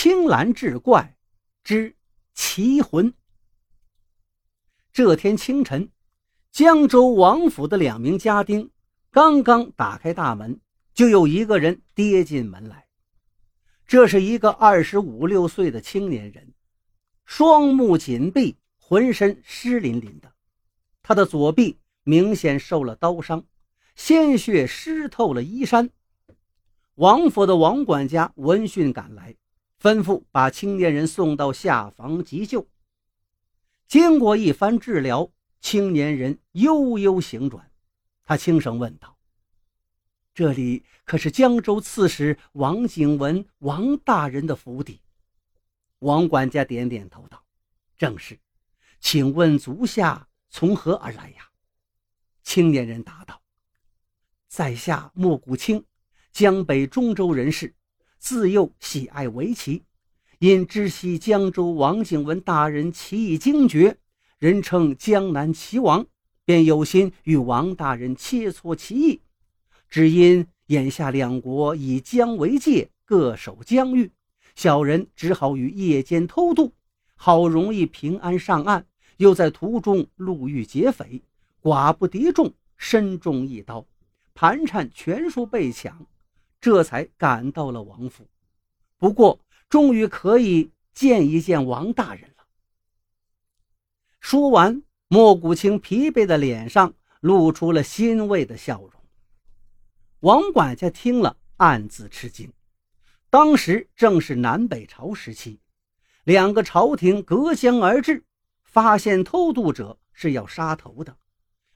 青蓝志怪之奇魂。这天清晨，江州王府的两名家丁刚刚打开大门，就有一个人跌进门来。这是一个25、26岁的青年人，双目紧闭，浑身湿淋淋的，他的左臂明显受了刀伤，鲜血湿透了衣衫。王府的王管家闻讯赶来，吩咐把青年人送到下房急救。经过一番治疗，青年人悠悠醒转，他轻声问道：“这里可是江州刺史王景文王大人的府邸？”王管家点点头道：“正是，请问足下从何而来呀？”青年人答道：“在下莫谷清，江北中州人士，自幼喜爱围棋，因知悉江州王景文大人棋艺精绝，人称江南棋王，便有心与王大人切磋棋艺。只因眼下两国以江为界，各守疆域，小人只好于夜间偷渡，好容易平安上岸，又在途中路遇劫匪，寡不敌众，身中一刀，盘缠全数被抢，这才赶到了王府，不过终于可以见一见王大人了。”说完，莫谷清疲惫的脸上露出了欣慰的笑容。王管家听了暗自吃惊，当时正是南北朝时期，两个朝廷隔江而治，发现偷渡者是要杀头的，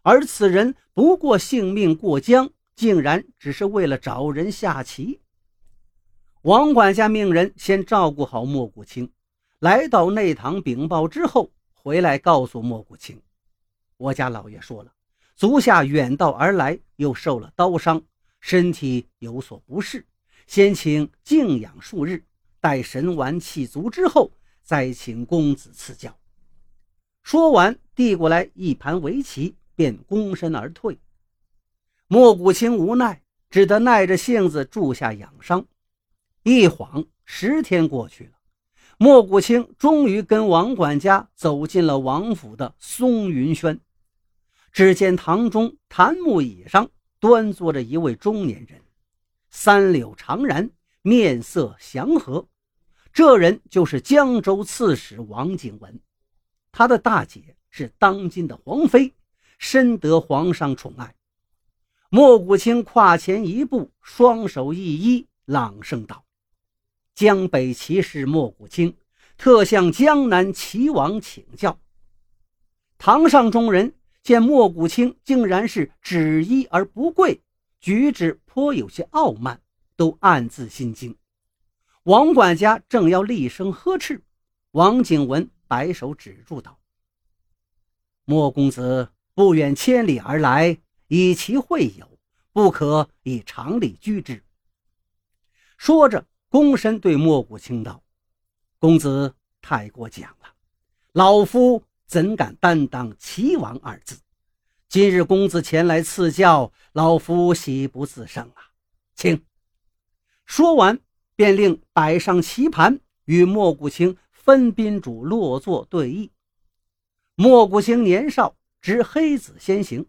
而此人不过性命过江，竟然只是为了找人下棋。王管家命人先照顾好莫谷清，来到内堂禀报之后，回来告诉莫谷清：“我家老爷说了，足下远道而来，又受了刀伤，身体有所不适，先请静养数日，待神完气足之后，再请公子赐教。”说完，递过来一盘围棋，便躬身而退。莫谷清无奈，只得耐着性子住下养伤。一晃10天过去了，莫谷清终于跟王管家走进了王府的松云轩。只见堂中檀木椅上端坐着一位中年人，三绺长髯，面色祥和。这人就是江州刺史王景文，他的大姐是当今的皇妃，深得皇上宠爱。莫谷清跨前一步，双手一揖，朗声道：“江北骑士莫谷清，特向江南棋王请教。”堂上众人见莫谷清竟然是只揖而不跪，举止颇有些傲慢，都暗自心惊。王管家正要厉声呵斥，王景文摆手止住道：“莫公子不远千里而来，以其会友，不可以常理居之。”说着躬身对莫谷清道：“公子太过讲了，老夫怎敢担当棋王二字？今日公子前来赐教，老夫喜不自胜啊，请。”说完便令摆上棋盘，与莫谷清分宾主落座对弈。莫谷清年少，执黑子先行，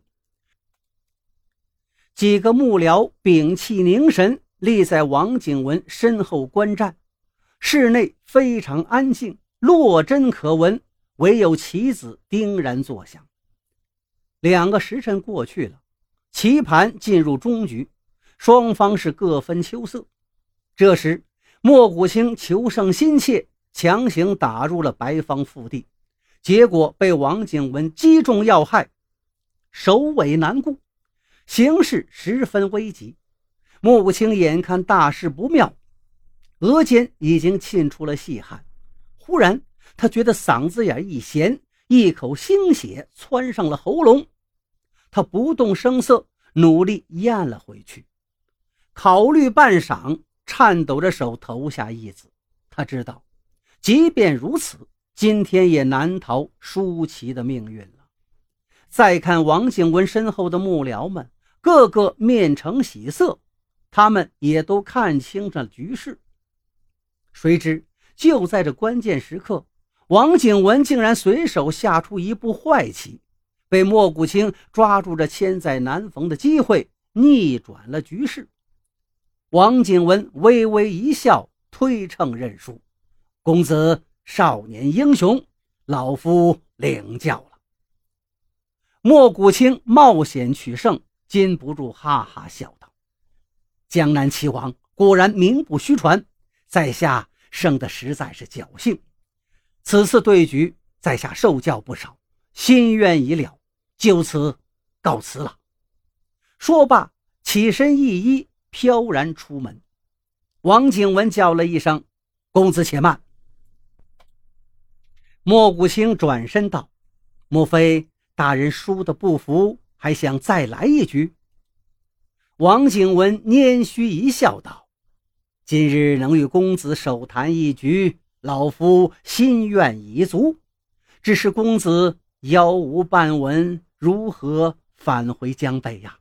几个幕僚屏气凝神，立在王景文身后观战。室内非常安静，落针可闻，唯有棋子叮然作响。2个时辰过去了，棋盘进入终局，双方是各分秋色。这时莫谷清求胜心切，强行打入了白方腹地，结果被王景文击中要害，首尾难顾，形势十分危急。莫谷清眼看大事不妙，额间已经沁出了细汗。忽然他觉得嗓子眼一咸，一口腥血窜上了喉咙，他不动声色，努力咽了回去。考虑半晌，颤抖着手投下一子。他知道即便如此，今天也难逃输棋的命运了。再看王景文身后的幕僚们，个个面呈喜色，他们也都看清了局势。谁知就在这关键时刻，王景文竟然随手下出一步坏棋，被莫谷清抓住这千载难逢的机会，逆转了局势。王景文微微一笑，推称认输：“公子少年英雄，老夫领教了。”莫谷清冒险取胜，禁不住哈哈笑道：“江南棋王果然名不虚传，在下生得实在是侥幸。此次对局，在下受教不少，心愿已了，就此告辞了。”说罢，起身一揖，飘然出门。王景文叫了一声：“公子且慢。”莫谷清转身道：“莫非大人输得不服，还想再来一局？”王景文拈须一笑道：“今日能与公子手谈一局，老夫心愿已足，只是公子杳无半文，如何返回江北呀？”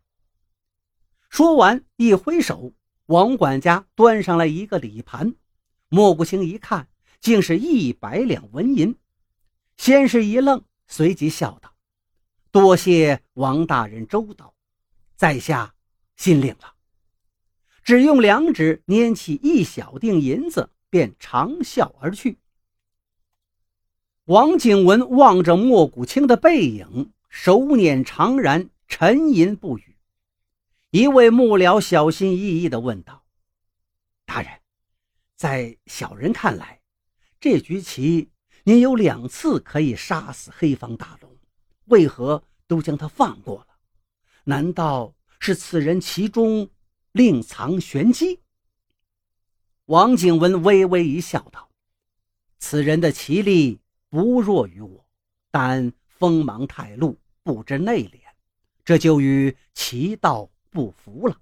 说完一挥手，王管家端上来一个礼盘，莫谷清一看，竟是100两文银，先是一愣，随即笑道：“多谢王大人周到，在下心领了。”只用两指拈起一小锭银子，便长啸而去。王景文望着莫谷清的背影，手捻长髯，沉吟不语。一位幕僚小心翼翼地问道：“大人，在小人看来，这局棋您有2次可以杀死黑方大龙，为何都将他放过了？难道是此人其中另藏玄机？”王景文微微一笑道：“此人的棋力不弱于我，但锋芒太露，不知内敛，这就与棋道不符了。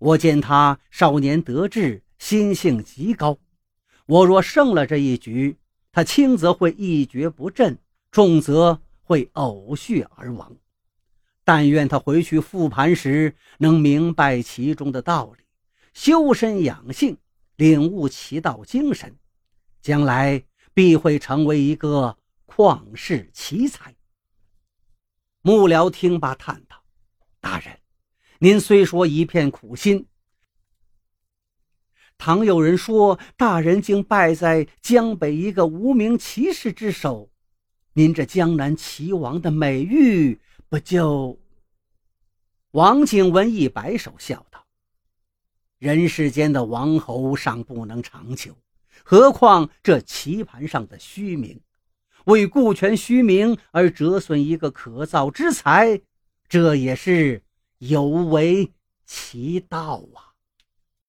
我见他少年得志，心性极高，我若胜了这一局，他轻则会一蹶不振，重则会呕血而亡。但愿他回去复盘时，能明白其中的道理，修身养性，领悟其道精神，将来必会成为一个旷世奇才。”幕僚听罢叹道：“大人，您虽说一片苦心，倘有人说大人竟败在江北一个无名骑士之手，您这江南棋王的美誉不就……”王景文一摆手笑道：“人世间的王侯尚不能长久，何况这棋盘上的虚名？为顾全虚名而折损一个可造之才，这也是有违其道啊。”